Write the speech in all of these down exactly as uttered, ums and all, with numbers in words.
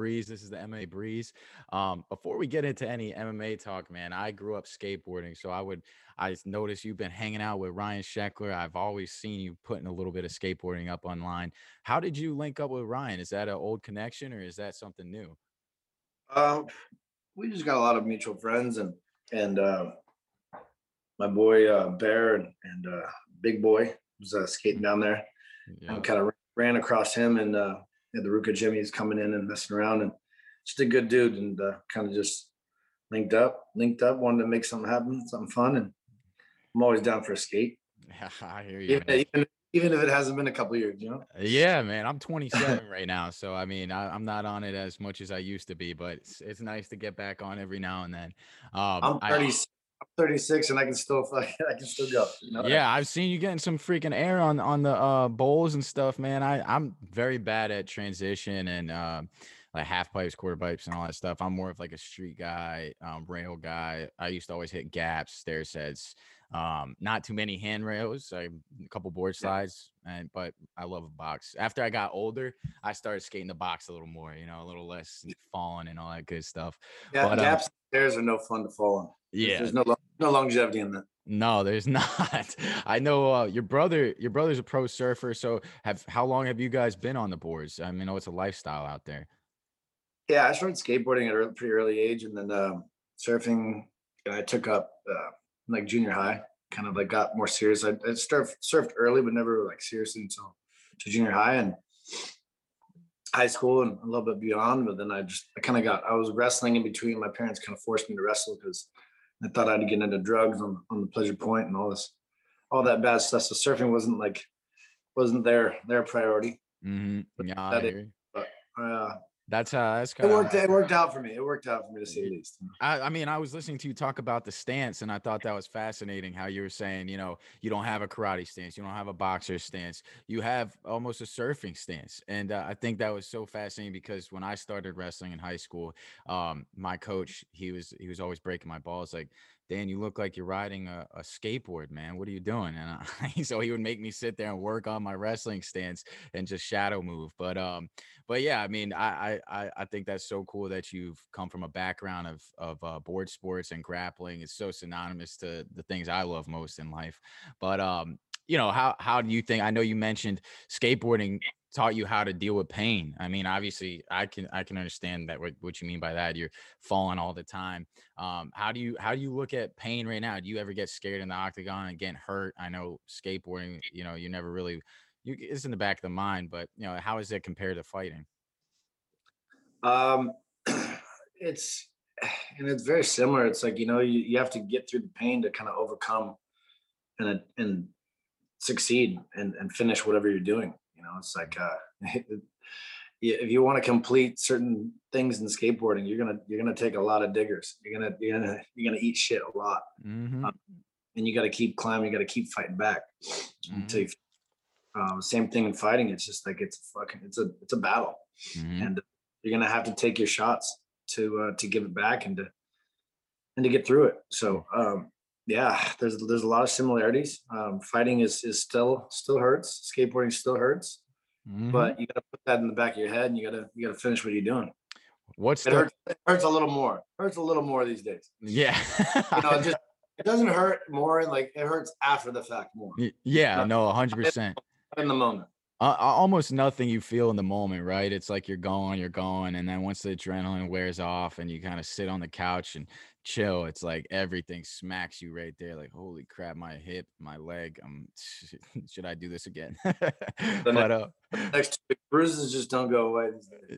breeze. This is the M M A breeze. Um, before we get into any M M A talk, man, I grew up skateboarding. So I would, I noticed you've been hanging out with Ryan Sheckler. I've always seen you putting a little bit of skateboarding up online. How did you link up with Ryan? Is that an old connection or is that something new? Um, we just got a lot of mutual friends, and, and, uh, my boy, uh, Bear and, and, uh, Big Boy was uh, skating down there, yeah. and kind of ran across him, and, uh, had the Ruka Jimmy's coming in and messing around, and just a good dude, and uh, kind of just linked up, linked up, wanted to make something happen, something fun, and I'm always down for a skate. I hear you. Even, even, even if it hasn't been a couple years, you know? Yeah, man, I'm twenty-seven right now, so I mean, I, I'm not on it as much as I used to be, but it's, it's nice to get back on every now and then. Um, I'm thirty-six. I'm thirty-six and I can still I can still go. You know? Yeah, I've seen you getting some freaking air on on the uh, bowls and stuff, man. I I'm very bad at transition and um, like half pipes, quarter pipes, and all that stuff. I'm more of like a street guy, um, rail guy. I used to always hit gaps, stair sets, um, not too many handrails, a couple board slides, and but I love a box. After I got older, I started skating the box a little more, you know, a little less falling and all that good stuff. Yeah, but, gaps, um, stairs are no fun to fall on. Yeah, there's no no longevity in that. No, there's not. I know uh, your brother. Your brother's a pro surfer. So, have how long have you guys been on the boards? I mean, I know it's a lifestyle out there. Yeah, I started skateboarding at a pretty early age, and then um, surfing. And I took up uh, like junior high. Kind of like got more serious. I, I surfed surfed early, but never like seriously until to junior high and high school and a little bit beyond. But then I just I kind of got. I was wrestling in between. My parents kind of forced me to wrestle because I thought I'd get into drugs on, on the Pleasure Point and all this, all that bad stuff. So surfing wasn't like, wasn't their their priority. Mm-hmm. But yeah, that is, but, uh, that's uh, that's kind it worked. Of, it worked out for me. It worked out for me to say at least. I, I mean, I was listening to you talk about the stance, and I thought that was fascinating. How you were saying, you know, you don't have a karate stance, you don't have a boxer stance, you have almost a surfing stance, and uh, I think that was so fascinating because when I started wrestling in high school, um, my coach he was he was always breaking my balls like, Dan, you look like you're riding a, a skateboard, man. What are you doing? And I, so he would make me sit there and work on my wrestling stance and just shadow move. But, um, but yeah, I mean, I, I, I think that's so cool that you've come from a background of, of, uh, board sports and grappling. It's so synonymous to the things I love most in life. But, um, you know, how, how do you think, I know you mentioned skateboarding taught you how to deal with pain. I mean, obviously I can, I can understand that what, what you mean by that. You're falling all the time. Um, how do you, how do you look at pain right now? Do you ever get scared in the octagon and get hurt? I know skateboarding, you know, you never really, you it's in the back of the mind, but you know, how is it compared to fighting? Um, it's, and it's very similar. It's like, you know, you, you have to get through the pain to kind of overcome and, and succeed and, and finish whatever you're doing. You know, it's like uh, if you want to complete certain things in skateboarding, you're gonna you're gonna take a lot of diggers. You're gonna you're gonna you're gonna eat shit a lot, mm-hmm. um, and you got to keep climbing. You got to keep fighting back. Mm-hmm. Until you, um, same thing in fighting. It's just like it's fucking it's a it's a battle, mm-hmm. and you're gonna have to take your shots to uh, to give it back and to and to get through it. So um, yeah, there's there's a lot of similarities. Um, fighting is is still still hurts. Skateboarding still hurts, mm-hmm. but you gotta put that in the back of your head, and you gotta you gotta finish what you're doing. What's it, the... hurts, it hurts a little more. Hurts a little more these days. Yeah, you know, it just it doesn't hurt more, like it hurts after the fact more. Yeah, no, one hundred percent. In the moment. Uh, almost nothing you feel in the moment, right? It's like you're going, you're going, and then once the adrenaline wears off and you kind of sit on the couch and chill, it's like everything smacks you right there. Like, holy crap, my hip, my leg. Um, should I do this again? But uh, next two bruises just don't go away.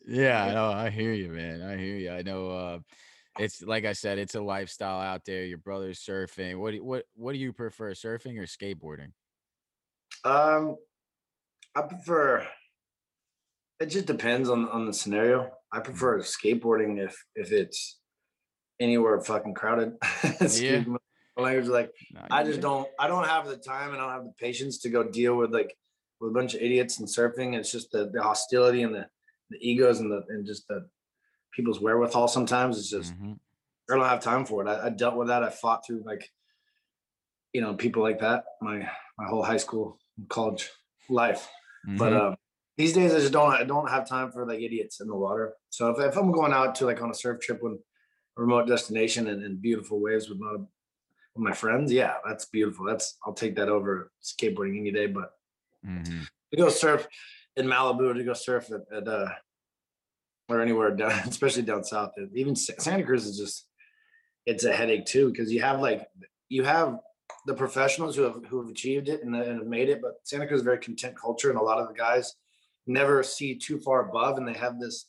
Yeah, I know. I hear you, man. I hear you. I know. Uh, it's like I said, it's a lifestyle out there. Your brother's surfing. What what what do you prefer, surfing or skateboarding? Um. I prefer, it just depends on, on the scenario. I prefer skateboarding if if it's anywhere fucking crowded. Yeah. Language, like no, I just did. don't, I don't have the time and I don't have the patience to go deal with like, with a bunch of idiots and surfing. It's just the, the hostility and the, the egos and the, and just the people's wherewithal sometimes. It's just, mm-hmm. I don't have time for it. I, I dealt with that. I fought through like, you know, people like that, my, my whole high school and college life. Mm-hmm. But um, these days I just don't I don't have time for like idiots in the water. So if, if I'm going out to like on a surf trip when a remote destination and, and beautiful waves with not a, with my friends, yeah, that's beautiful. That's I'll take that over skateboarding any day. But mm-hmm. to go surf in Malibu, to go surf at, at uh or anywhere down, especially down south, even Santa Cruz is just it's a headache too, because you have like you have the professionals who have who have achieved it and, and have made it, but Santa Cruz is a very content culture, and a lot of the guys never see too far above, and they have this,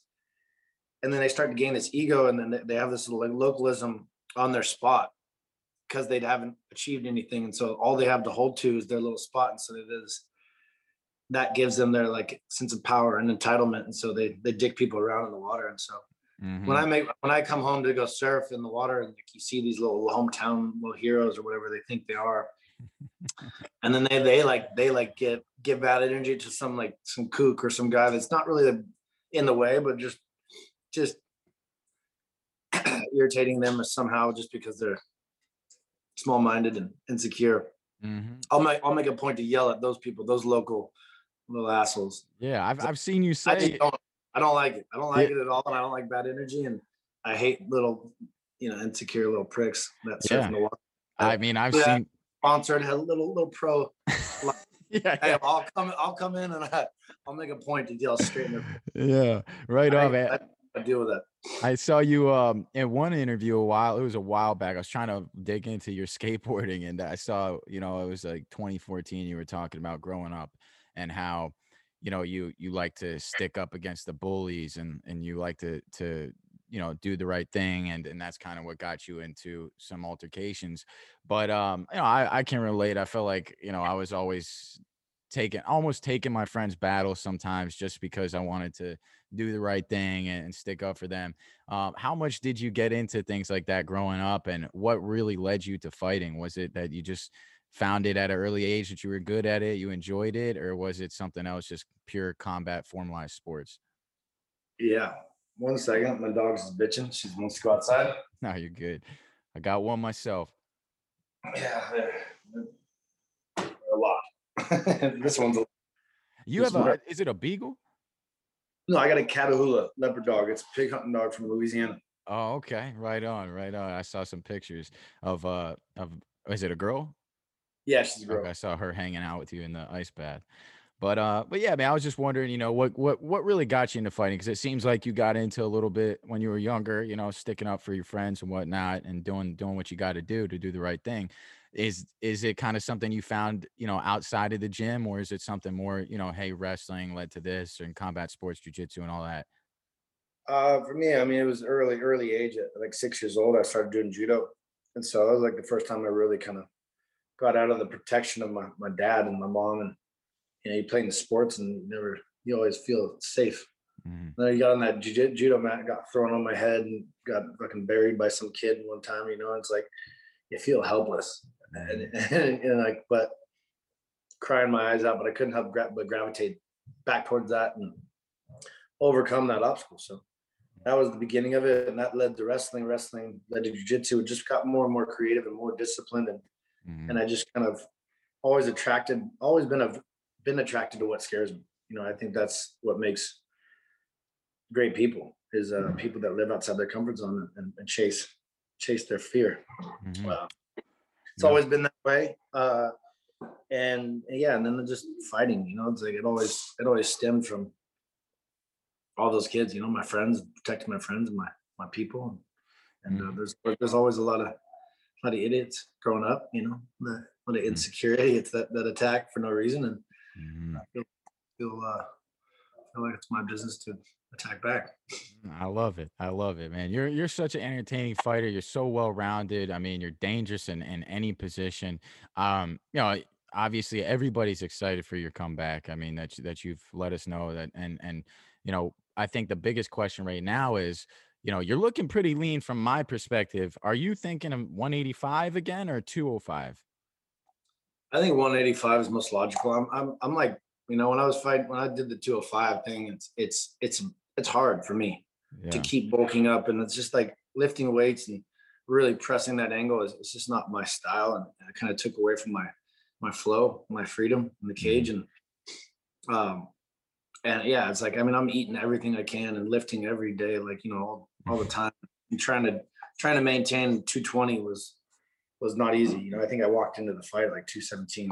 and then they start to gain this ego, and then they have this localism on their spot because they haven't achieved anything, and so all they have to hold to is their little spot, and so it is that gives them their like sense of power and entitlement, and so they they dick people around in the water, and so mm-hmm. when I make when I come home to go surf in the water, and like you see these little hometown little heroes or whatever they think they are, and then they they like they like get give bad energy to some like some kook or some guy that's not really in the way, but just just irritating them somehow just because they're small-minded and insecure. Mm-hmm. I'll make I'll make a point to yell at those people, those local little assholes. Yeah, I've I've seen you say. I, just don't, I don't like it. I don't like yeah. it at all, and I don't like bad energy, and I hate little, you know, insecure little pricks that surf yeah. in the water. I mean, I've yeah, seen sponsored had a little little pro. Like, yeah, hey, yeah, I'll come. I'll come in and I, I'll make a point to yell straight. yeah, right I, on, man. I, I deal with that. I saw you um in one interview a while. It was a while back. I was trying to dig into your skateboarding, and I saw, you know, it was like twenty fourteen. You were talking about growing up and how, you know, you you like to stick up against the bullies, and and you like to to you know do the right thing, and and that's kind of what got you into some altercations. But um, you know, I I can relate. I feel like you know I was always taking almost taking my friends' battle sometimes just because I wanted to do the right thing and, and stick up for them. Um, how much did you get into things like that growing up, and what really led you to fighting? Was it that you just found it at an early age that you were good at it, you enjoyed it, or was it something else, just pure combat formalized sports? Yeah. One second. My dog's bitching. She wants to go outside. No, you're good. I got one myself. Yeah. They're, they're a lot. this one's a you this have a one. Is it a beagle? No, I got a Catahoula leopard dog. It's a pig hunting dog from Louisiana. Oh, okay. Right on, right on. I saw some pictures of uh of is it a girl? Yeah, she's a girl. Okay, I saw her hanging out with you in the ice bath. But uh but yeah, man, I was just wondering, you know, what what what really got you into fighting? Because it seems like you got into a little bit when you were younger, you know, sticking up for your friends and whatnot, and doing doing what you got to do to do the right thing. Is is it kind of something you found, you know, outside of the gym, or is it something more, you know, hey, wrestling led to this, and combat sports, jiu-jitsu, and all that? Uh, for me, I mean, it was early, early age, at like six years old, I started doing judo. And so that was like the first time I really kind of got out of the protection of my, my dad and my mom. And, you know, you play in the sports and you never, you always feel safe. Mm-hmm. And then I got on that jiu- judo mat, got thrown on my head and got fucking buried by some kid one time, you know, it's like, you feel helpless. And, and, and like, but crying my eyes out, but I couldn't help gra- but gravitate back towards that and overcome that obstacle. So that was the beginning of it, and that led to wrestling. Wrestling led to jiu-jitsu. It just got more and more creative and more disciplined, and mm-hmm. and I just kind of always attracted, always been a, been attracted to what scares me. You know, I think that's what makes great people is uh, mm-hmm. people that live outside their comfort zone and, and chase chase their fear. Mm-hmm. Wow. It's yeah. always been that way. Uh, and yeah, and then just fighting, you know, it's like, it always, it always stemmed from all those kids, you know, my friends, protecting my friends and my, my people. And uh, there's, there's always a lot of, a lot of idiots growing up, you know, the, a lot of insecure idiots that, that attack for no reason. And mm-hmm. I feel, feel, uh, feel like it's my business to attack back. I love it. I love it, man. You're you're such an entertaining fighter. You're so well-rounded. I mean, you're dangerous in, in any position. Um, you know, obviously everybody's excited for your comeback. I mean, that that you've let us know that, and and you know, I think the biggest question right now is, you know, you're looking pretty lean from my perspective. Are you thinking of one eighty-five again or two oh five? I think one eighty-five is most logical. I'm I'm I'm like, you know, when I was fighting, when I did the two oh five thing, it's it's it's it's hard for me yeah. to keep bulking up, and it's just like lifting weights and really pressing that angle is it's just not my style, and I kind of took away from my my flow, my freedom in the cage, mm-hmm. and um And yeah, it's like, I mean, I'm eating everything I can and lifting every day, like, you know, all, all the time. And trying to trying to maintain two twenty was was not easy. You know, I think I walked into the fight like two seventeen.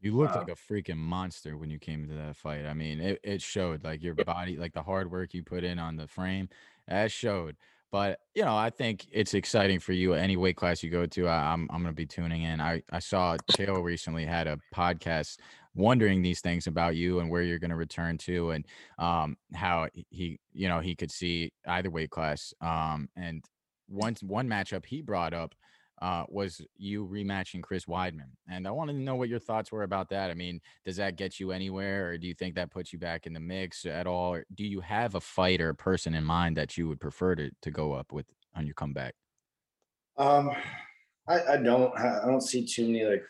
You looked uh, like a freaking monster when you came to that fight. I mean, it, it showed, like your body, like the hard work you put in on the frame, that showed. But, you know, I think it's exciting for you. Any weight class you go to, I, I'm I'm going to be tuning in. I, I saw Taylor recently had a podcast wondering these things about you and where you're going to return to, and um, how he, you know, he could see either weight class. Um, and once one matchup he brought up, Uh, was you rematching Chris Weidman. And I wanted to know what your thoughts were about that. I mean, does that get you anywhere, or do you think that puts you back in the mix at all? Or do you have a fight or a person in mind that you would prefer to, to go up with on your comeback? Um, I, I don't, I don't see too many, like,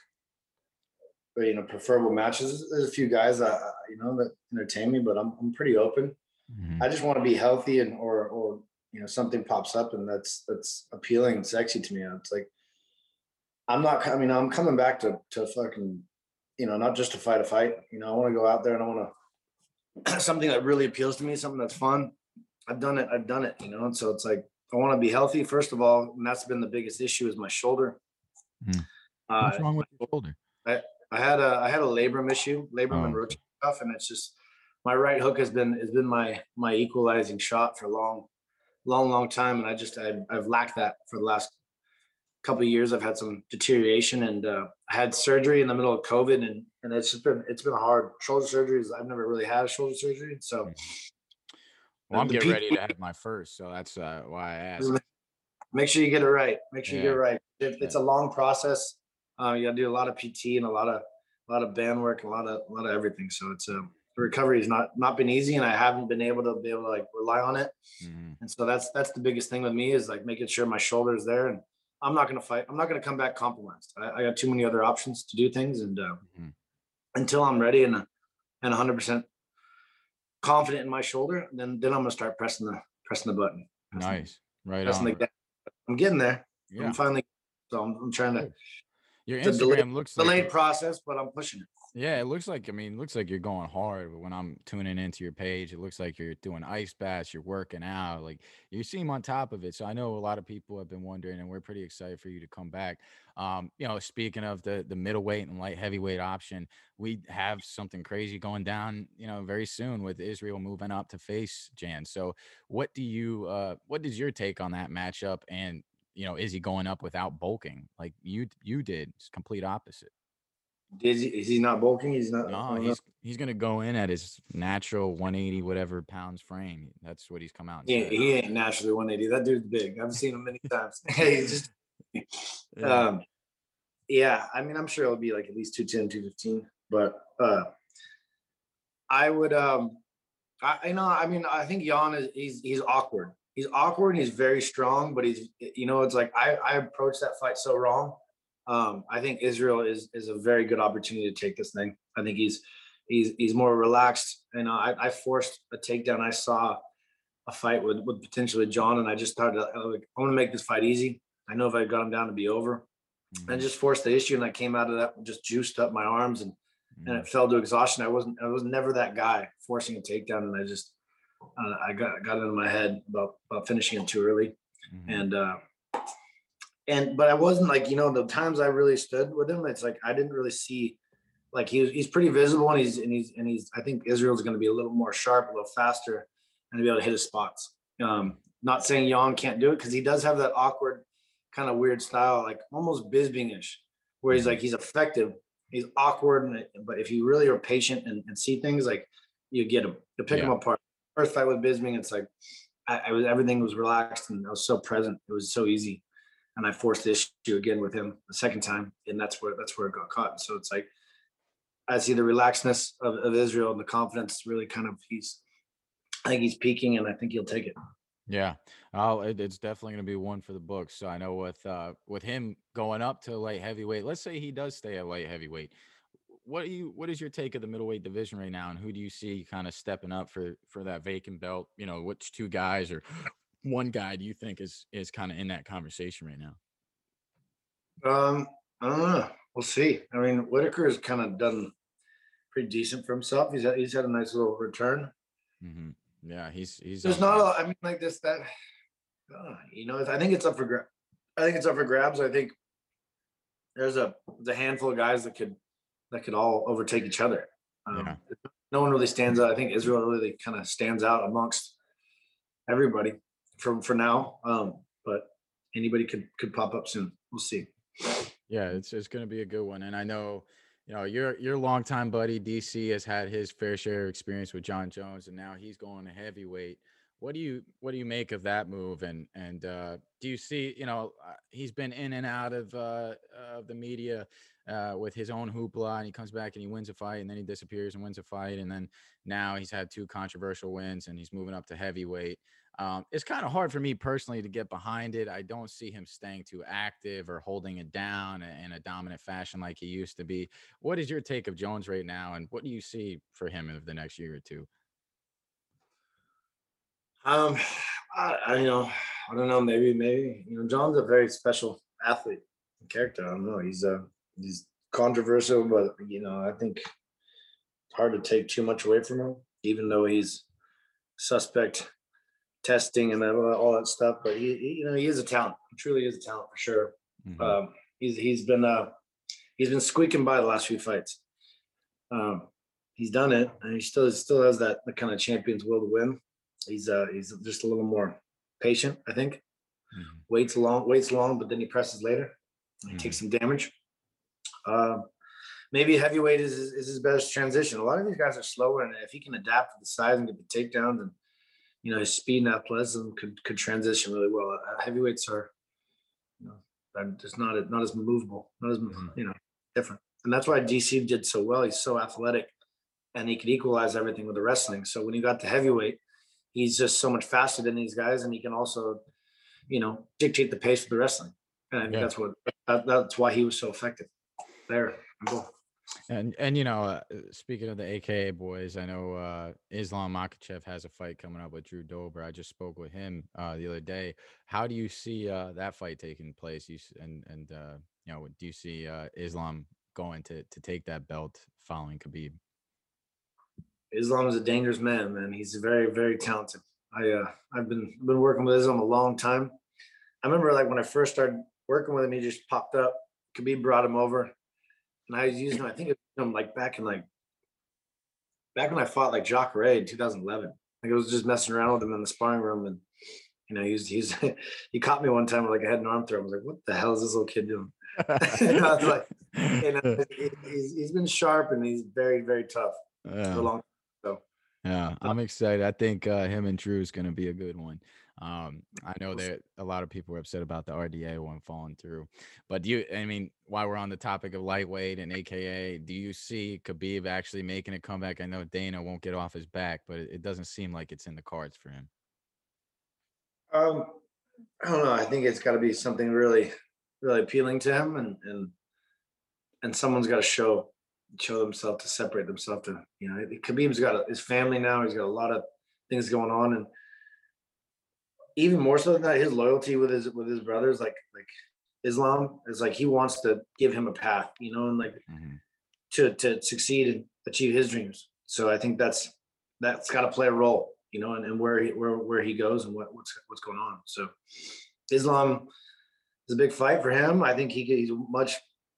you know, preferable matches. There's a few guys that, you know, that entertain me, but I'm, I'm pretty open. Mm-hmm. I just want to be healthy, and, or, or, you know, something pops up and that's, that's appealing and sexy to me. It's like, I'm not, I mean, I'm coming back to, to fucking, you know, not just to fight a fight, you know, I want to go out there and I want to, something that really appeals to me, something that's fun. I've done it. I've done it, you know? And so it's like, I want to be healthy, first of all. And that's been the biggest issue, is my shoulder. Mm. What's uh, wrong with your shoulder? I, I had a, I had a labrum issue, labrum and rotator cuff. And it's just, my right hook has been, has been my, my equalizing shot for long, long, long time. And I just, I, I've lacked that for the last couple of years. I've had some deterioration, and uh, I had surgery in the middle of COVID, and and it's just been, it's been hard. Shoulder surgeries, I've never really had a shoulder surgery. So well, I'm getting ready to have my first. So that's uh, why I asked. Make sure you get it right. Make sure yeah. you get it right. It, it's yeah. a long process. Uh, you gotta do a lot of P T and a lot of, a lot of band work, a lot of, a lot of everything. So it's a, um, the recovery has not, not been easy, and I haven't been able to be able to like rely on it. Mm-hmm. And so that's, that's the biggest thing with me, is like making sure my shoulder is there. And I'm not going to fight. I'm not going to come back compromised. I, I got too many other options to do things. And uh, mm-hmm. until I'm ready and, and one hundred percent confident in my shoulder, then, then I'm going to start pressing the, pressing the button. Pressing, nice. Right on. The I'm getting there. Yeah. I'm finally, so I'm, I'm trying to, your Instagram delay, looks like delayed it. Process, but I'm pushing it. Yeah, it looks like, I mean, it looks like you're going hard. But when I'm tuning into your page, it looks like you're doing ice baths, you're working out, like you seem on top of it. So I know a lot of people have been wondering, and we're pretty excited for you to come back. Um, you know, speaking of the the middleweight and light heavyweight option, we have something crazy going down, you know, very soon with Israel moving up to face Jan. So what do you, uh, what is your take on that matchup? And, you know, is he going up without bulking like you, you did? It's complete opposite. Is he, is he not bulking? He's not. No, he's he's gonna go in at his natural one eighty whatever pounds frame. That's what he's come out. Yeah, he, he ain't naturally one eighty. That dude's big. I've seen him many times. He's just, yeah. Um, yeah. I mean, I'm sure it'll be like at least two ten, two fifteen. But uh, I would. Um, I, I know. I mean, I think Jan is he's he's awkward. He's awkward and he's very strong. But he's, you know, it's like I I approached that fight so wrong. Um, I think Israel is is a very good opportunity to take this thing. I think he's he's he's more relaxed, and uh, I, I forced a takedown. I saw a fight with with potentially John, and I just thought, I like, want to make this fight easy. I know if I got him down, it'd be over. Mm-hmm. And I just forced the issue, and I came out of that just juiced up my arms, and mm-hmm. and it fell to exhaustion. I wasn't I was never that guy forcing a takedown, and I just uh, I got got it in my head about about finishing it too early, mm-hmm. and. uh And, but I wasn't like, you know, the times I really stood with him, it's like, I didn't really see, like, he was, he's pretty visible, and he's, and he's, and he's, I think Israel's going to be a little more sharp, a little faster, and to be able to hit his spots. Um, not saying Jan can't do it, because he does have that awkward kind of weird style, like almost Bisping-ish, where he's like, he's effective, he's awkward. And, but if you really are patient and, and see things, like you get him, you pick yeah. him apart. First fight with Bisping, it's like, I, I was, everything was relaxed and I was so present. It was so easy. And I forced the issue again with him the second time, and that's where that's where it got caught. And so it's like I see the relaxedness of, of Israel and the confidence really kind of he's I think he's peaking, and I think he'll take it. Yeah, I'll, it, it's definitely going to be one for the books. So I know with uh, with him going up to light heavyweight, let's say he does stay at light heavyweight. What do you what is your take of the middleweight division right now, and who do you see kind of stepping up for for that vacant belt? You know, which two guys or one guy do you think is is kind of in that conversation right now? Um, I don't know. We'll see. I mean, Whitaker has kind of done pretty decent for himself. He's he's had a nice little return. Mm-hmm. Yeah, he's he's. There's not a lot. I mean, like this that. Uh, you know, I think it's up for grabs. I think it's up for grabs. I think there's a the handful of guys that could that could all overtake each other. Um, yeah. No one really stands out. I think Israel really kind of stands out amongst everybody from for now. Um, but anybody could could pop up soon. We'll see. Yeah, it's it's going to be a good one. And I know, you know, your your longtime buddy D C has had his fair share of experience with John Jones, and now he's going to heavyweight. What do you what do you make of that move? And and uh, do you see, you know, he's been in and out of uh, of the media uh, with his own hoopla, and he comes back and he wins a fight, and then he disappears and wins a fight, and then now he's had two controversial wins, and he's moving up to heavyweight. Um, it's kind of hard for me personally to get behind it. I don't see him staying too active or holding it down in a dominant fashion like he used to be. What is your take of Jones right now, and what do you see for him over the next year or two? Um, I, I, you know, I don't know, maybe, maybe, you know, John's a very special athlete and character. I don't know. He's, uh, he's controversial, but, you know, I think it's hard to take too much away from him, even though he's suspect testing and all that stuff, but he, he you know, he is a talent. He truly is a talent for sure. Mm-hmm. Um, he's, he's been, uh, he's been squeaking by the last few fights. Um, he's done it, and he still, still has that the kind of champion's will to win. He's uh he's just a little more patient, I think. Mm-hmm. Waits long, waits long, but then he presses later. He mm-hmm. takes some damage. Um, maybe heavyweight is is his best transition. A lot of these guys are slower, and if he can adapt to the size and get the takedowns, and you know his speed and athleticism could could transition really well. Uh, heavyweights are, you know, just not a, not as movable, not as mm-hmm. you know different, and that's why D C did so well. He's so athletic, and he could equalize everything with the wrestling. So when he got to heavyweight, he's just so much faster than these guys, and he can also, you know, dictate the pace for the wrestling. And I think yeah. that's what that, that's why he was so effective there. And and you know, uh, speaking of the A K A boys, I know uh, Islam Makhachev has a fight coming up with Drew Dober. I just spoke with him uh, the other day. How do you see uh, that fight taking place? You and and uh, you know, do you see uh, Islam going to to take that belt following Khabib? Islam is a dangerous man, man. He's very, very talented. I, uh, I've been been working with Islam a long time. I remember, like, when I first started working with him, he just popped up. Khabib brought him over, and I was using him. I think it was him, like, back in, like, back when I fought, like, Jacques Ray in two thousand eleven. Like, I was just messing around with him in the sparring room, and, you know, he's he's he caught me one time with, like, I had an arm throw. I was like, what the hell is this little kid doing? You know, I was like, you know, he's, he's been sharp, and he's very, very tough yeah. for a long time. Yeah, I'm excited. I think uh, him and Drew is going to be a good one. Um, I know that a lot of people are upset about the R D A one falling through. But do you, I mean, while we're on the topic of lightweight and A K A, do you see Khabib actually making a comeback? I know Dana won't get off his back, but it doesn't seem like it's in the cards for him. Um, I don't know. I think it's got to be something really, really appealing to him, and and and someone's got to show. show themselves to separate themselves to, you know, Khabib's got a, his family now. He's got a lot of things going on. And even more so than that, his loyalty with his, with his brothers, like, like Islam is like, he wants to give him a path, you know, and like mm-hmm. to, to succeed and achieve his dreams. So I think that's, that's got to play a role, you know, and, and where he, where, where he goes and what, what's, what's going on. So Islam is a big fight for him. I think he he's much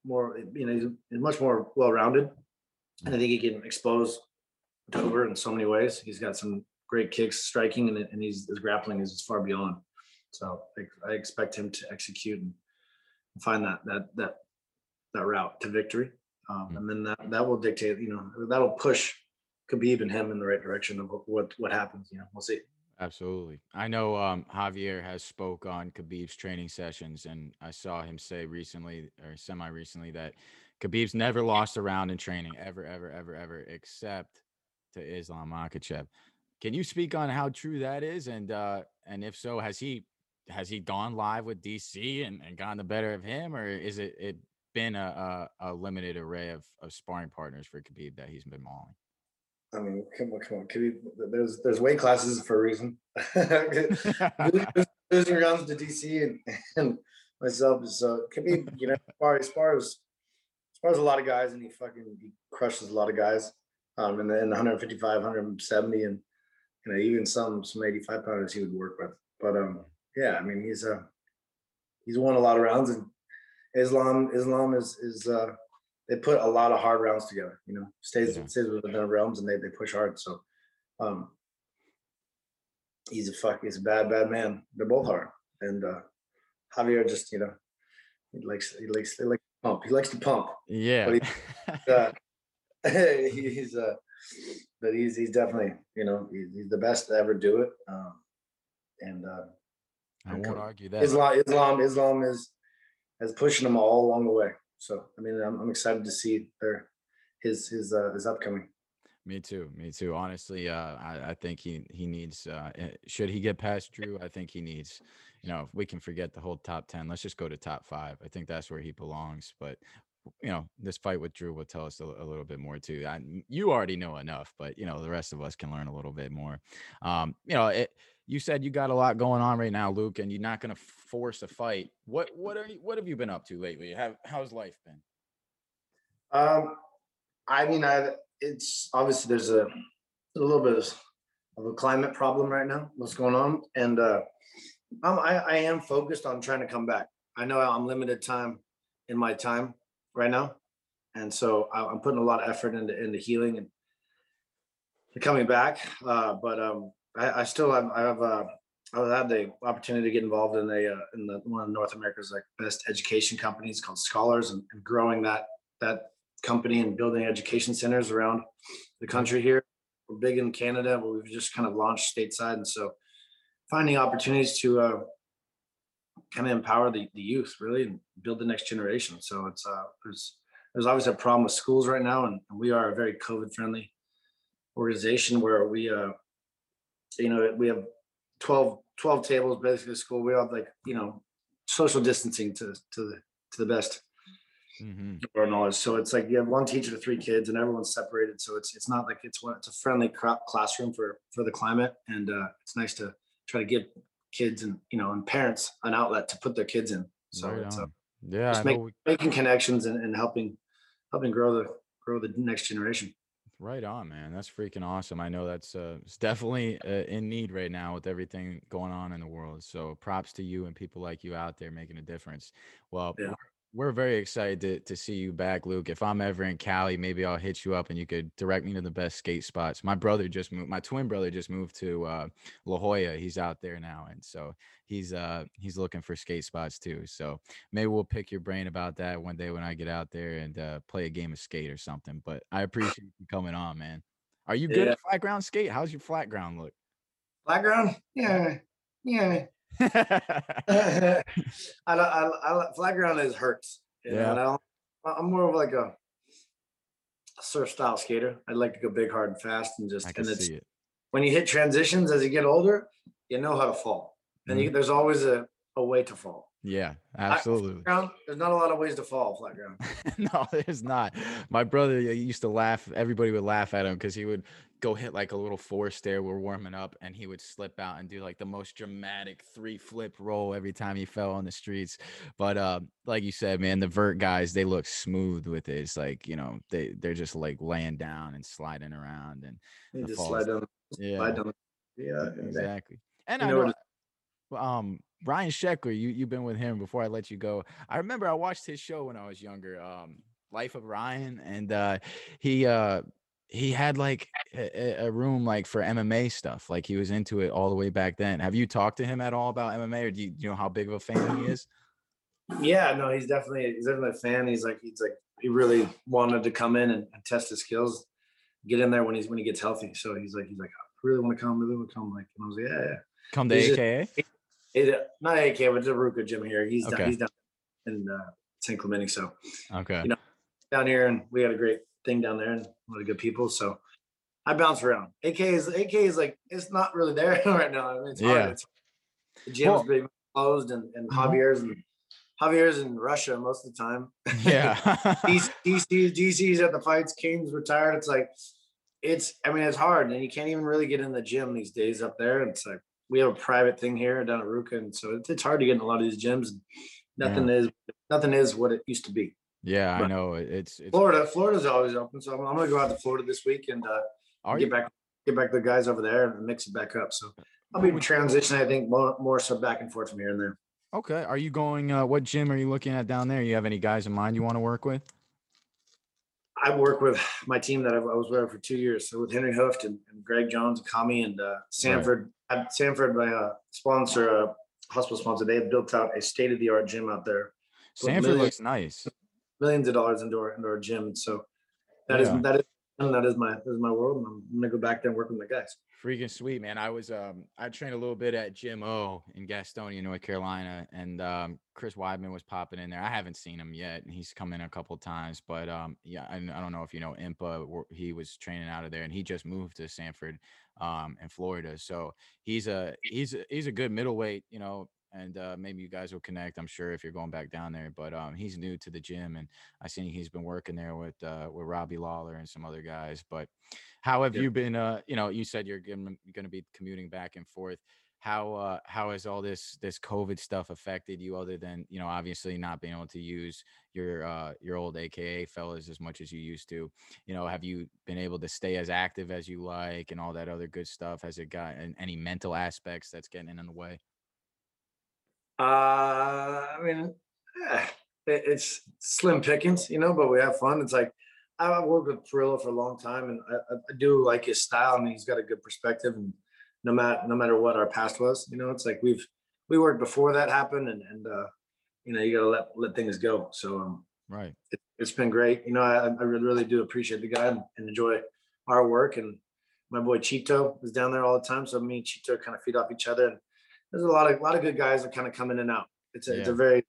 more, you know, he's much more well-rounded, and I think he can expose Dober in so many ways. He's got some great kicks, striking, and, and he's, his grappling is far beyond. So I, I expect him to execute and find that that that that route to victory, um, and then that, that will dictate, you know, that'll push Khabib and him in the right direction of what what happens. You know, we'll see. Absolutely. I know um, Javier has spoke on Khabib's training sessions, and I saw him say recently or semi-recently that Khabib's never lost a round in training ever, ever, ever, ever, except to Islam Makhachev. Can you speak on how true that is? And uh, and if so, has he has he gone live with D C and, and gotten the better of him, or is it, it been a, a, a limited array of, of sparring partners for Khabib that he's been mauling? I mean, come on, come on. Khabib, there's there's weight classes for a reason. Losing rounds to D C and, and myself is so. Khabib, you know, spar, spar was, spar was a lot of guys, and he fucking he crushes a lot of guys. um, in the, in the one fifty-five, one seventy, and you know, even some some eighty-five pounders he would work with. But um, yeah, I mean, he's a uh, he's won a lot of rounds, and Islam Islam is is uh, they put a lot of hard rounds together. You know, stays yeah. stays within the realms, and they they push hard. So um, he's a fuck, he's a bad bad man. They're both hard, and uh, Javier just you know he likes he likes he likes to pump. He likes to pump. Yeah, but he, uh, he's uh, but he's he's definitely you know he's, he's the best to ever do it. Um, and uh, I won't come. argue that Islam Islam Islam is is pushing them all along the way. So I mean, I'm, I'm excited to see their his his uh, his upcoming. Me too, me too. Honestly, uh, I, I think he he needs. Uh, should he get past Drew? I think he needs. You know, if we can forget the whole top ten, let's just go to top five. I think that's where he belongs. But you know, this fight with Drew will tell us a, a little bit more too. I, you already know enough, but you know, the rest of us can learn a little bit more. Um, you know, it. You said you got a lot going on right now, Luke, and you're not going to force a fight. What what are you, what have you been up to lately? How, how's life been? Um, I mean, I it's obviously there's a, a little bit of a climate problem right now. What's going on? And uh, I'm, I I am focused on trying to come back. I know I'm limited time in my time right now, and so I'm putting a lot of effort into into healing and coming back. Uh, but um. I, I still have I have uh, I had the opportunity to get involved in a uh, in the one of North America's like best education companies called Scholars, and, and growing that that company and building education centers around the country. Here we're big in Canada, but we've just kind of launched stateside, and so finding opportunities to uh, kind of empower the, the youth really and build the next generation. So it's uh, there's there's obviously a problem with schools right now, and we are a very COVID friendly organization where we. Uh, You know, we have twelve, twelve tables basically at school. We all have like, you know, social distancing to to the to the best mm-hmm. of our knowledge. So it's like you have one teacher to three kids, and everyone's separated. So it's it's not like it's one. It's a friendly classroom for for the climate, and uh, it's nice to try to give kids and you know and parents an outlet to put their kids in. So right it's, uh, yeah, just make, we... making connections and, and helping helping grow the grow the next generation. Right on, man. That's freaking awesome. I know that's uh, it's definitely uh, in need right now with everything going on in the world. So props to you and people like you out there making a difference. Well, yeah. we're very excited to, to see you back, Luke. If I'm ever in Cali, maybe I'll hit you up and you could direct me to the best skate spots. My brother just moved. My twin brother just moved to uh, La Jolla. He's out there now. And so he's uh, he's looking for skate spots, too. So maybe we'll pick your brain about that one day when I get out there and uh, play a game of skate or something. But I appreciate you coming on, man. Are you good yeah. at flat ground skate? How's your flat ground look? Flat ground? Yeah. Yeah. I, I, I flat ground is hurts. You yeah. know? I I'm more of like a surf style skater. I like to go big, hard, and fast, and just. I can and it's see it. When you hit transitions as you get older, you know how to fall, mm-hmm. and you, there's always a, a way to fall. Yeah, absolutely. Ground, there's not a lot of ways to fall flat ground. No, there's not. My brother used to laugh. Everybody would laugh at him because he would go hit like a little four stair. We're warming up, and he would slip out and do like the most dramatic three flip roll every time he fell on the streets. But uh, like you said, man, the vert guys, they look smooth with it. It's like, you know, they they're just like laying down and sliding around, and they just slide down. Yeah, slide down. Yeah, exactly. And you I know. know um. Ryan Sheckler, you, you've been with him before I let you go. I remember I watched his show when I was younger, um, Life of Ryan. And uh, he uh, he had like a, a room like for M M A stuff. Like he was into it all the way back then. Have you talked to him at all about M M A, or do you, do you know how big of a fan he is? Yeah, no, he's definitely he's definitely a fan. He's like he's like he really wanted to come in and, and test his skills, get in there when he's when he gets healthy. So he's like he's like I really want to come, really want to come. Like and I was like yeah, yeah. Come to he's A K A. Just, It, not A K A, but the Ruka gym here. He's okay. down, he's down in uh, San Clemente, so okay, you know, down here, and we had a great thing down there, and a lot of good people. So I bounce around. A K is A K is like it's not really there right now. I mean, it's yeah, hard. It's, the gym's well, been closed, and and mm-hmm. Javier's and Javier's in Russia most of the time. Yeah, D C's at the fights. King's retired. It's like it's. I mean, it's hard, and you can't even really get in the gym these days up there. And it's like. We have a private thing here down at Ruka, and so it's, it's hard to get in a lot of these gyms. Nothing yeah. is nothing is what it used to be. Yeah, I know. It's, it's Florida. Florida's always open, so I'm, I'm going to go out to Florida this week and uh, get you? back get back the guys over there and mix it back up. So I'll be transitioning, I think, more, more so back and forth from here and there. Okay. Are you going uh, – what gym are you looking at down there? You have any guys in mind you want to work with? I work with my team that I was with for two years. So with Henry Hooft and, and Greg Jones and Kami and uh, Sanford. Right. Sanford, my uh, sponsor, uh, hospital sponsor, they have built out a state-of-the-art gym out there. Sanford millions, looks nice. Millions of dollars into our, into our gym. So that yeah. is that is that is my that is my world. And I'm going to go back there and work with my guys. Freaking sweet, man. I was um I trained a little bit at Jim O in Gastonia, North Carolina, and um Chris Weidman was popping in there. I haven't seen him yet, and he's come in a couple of times, but um yeah, I, I don't know if you know Impa. He was training out of there, and he just moved to Sanford um in Florida. So he's a he's a, he's a good middleweight, you know, and uh maybe you guys will connect, I'm sure, if you're going back down there. But um he's new to the gym, and I seen he's been working there with uh with Robbie Lawler and some other guys. But how have yeah. you been, uh, you know, you said you're going to be commuting back and forth. How, uh, how has all this, this COVID stuff affected you, other than, you know, obviously not being able to use your, uh, your old A K A fellas as much as you used to? You know, have you been able to stay as active as you like and all that other good stuff? Has it got any mental aspects that's getting in the way? Uh, I mean, yeah, it's slim pickings, you know, but we have fun. It's like, I've worked with Perillo for a long time, and I, I do like his style, and he's got a good perspective. And no matter no matter what our past was, you know, it's like we've we worked before that happened, and and uh, you know, you gotta let let things go. So um, right, it, it's been great. You know, I I really, really do appreciate the guy and, and enjoy our work. And my boy Chito is down there all the time, so me and Chito kind of feed off each other. And there's a lot of a lot of good guys that kind of come in and out. It's a, yeah. it's a very,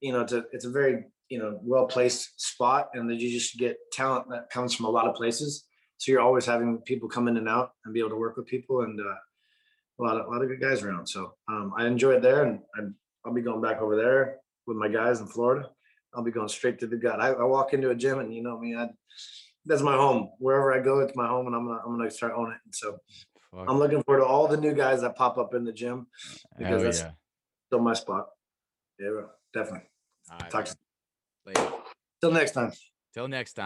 you know, it's a it's a very you know, well-placed spot, and that you just get talent that comes from a lot of places. So you're always having people come in and out and be able to work with people, and uh, a lot of, a lot of good guys around. So um, I enjoy it there, and I'm, I'll be going back over there with my guys in Florida. I'll be going straight to the gut. I, I walk into a gym, and you know me, I, that's my home. Wherever I go, it's my home, and I'm gonna, I'm gonna start owning it. And so Fuck. I'm looking forward to all the new guys that pop up in the gym, because Hell that's yeah. still my spot. Yeah, definitely. All right, Talk man. Till next time. Till next time.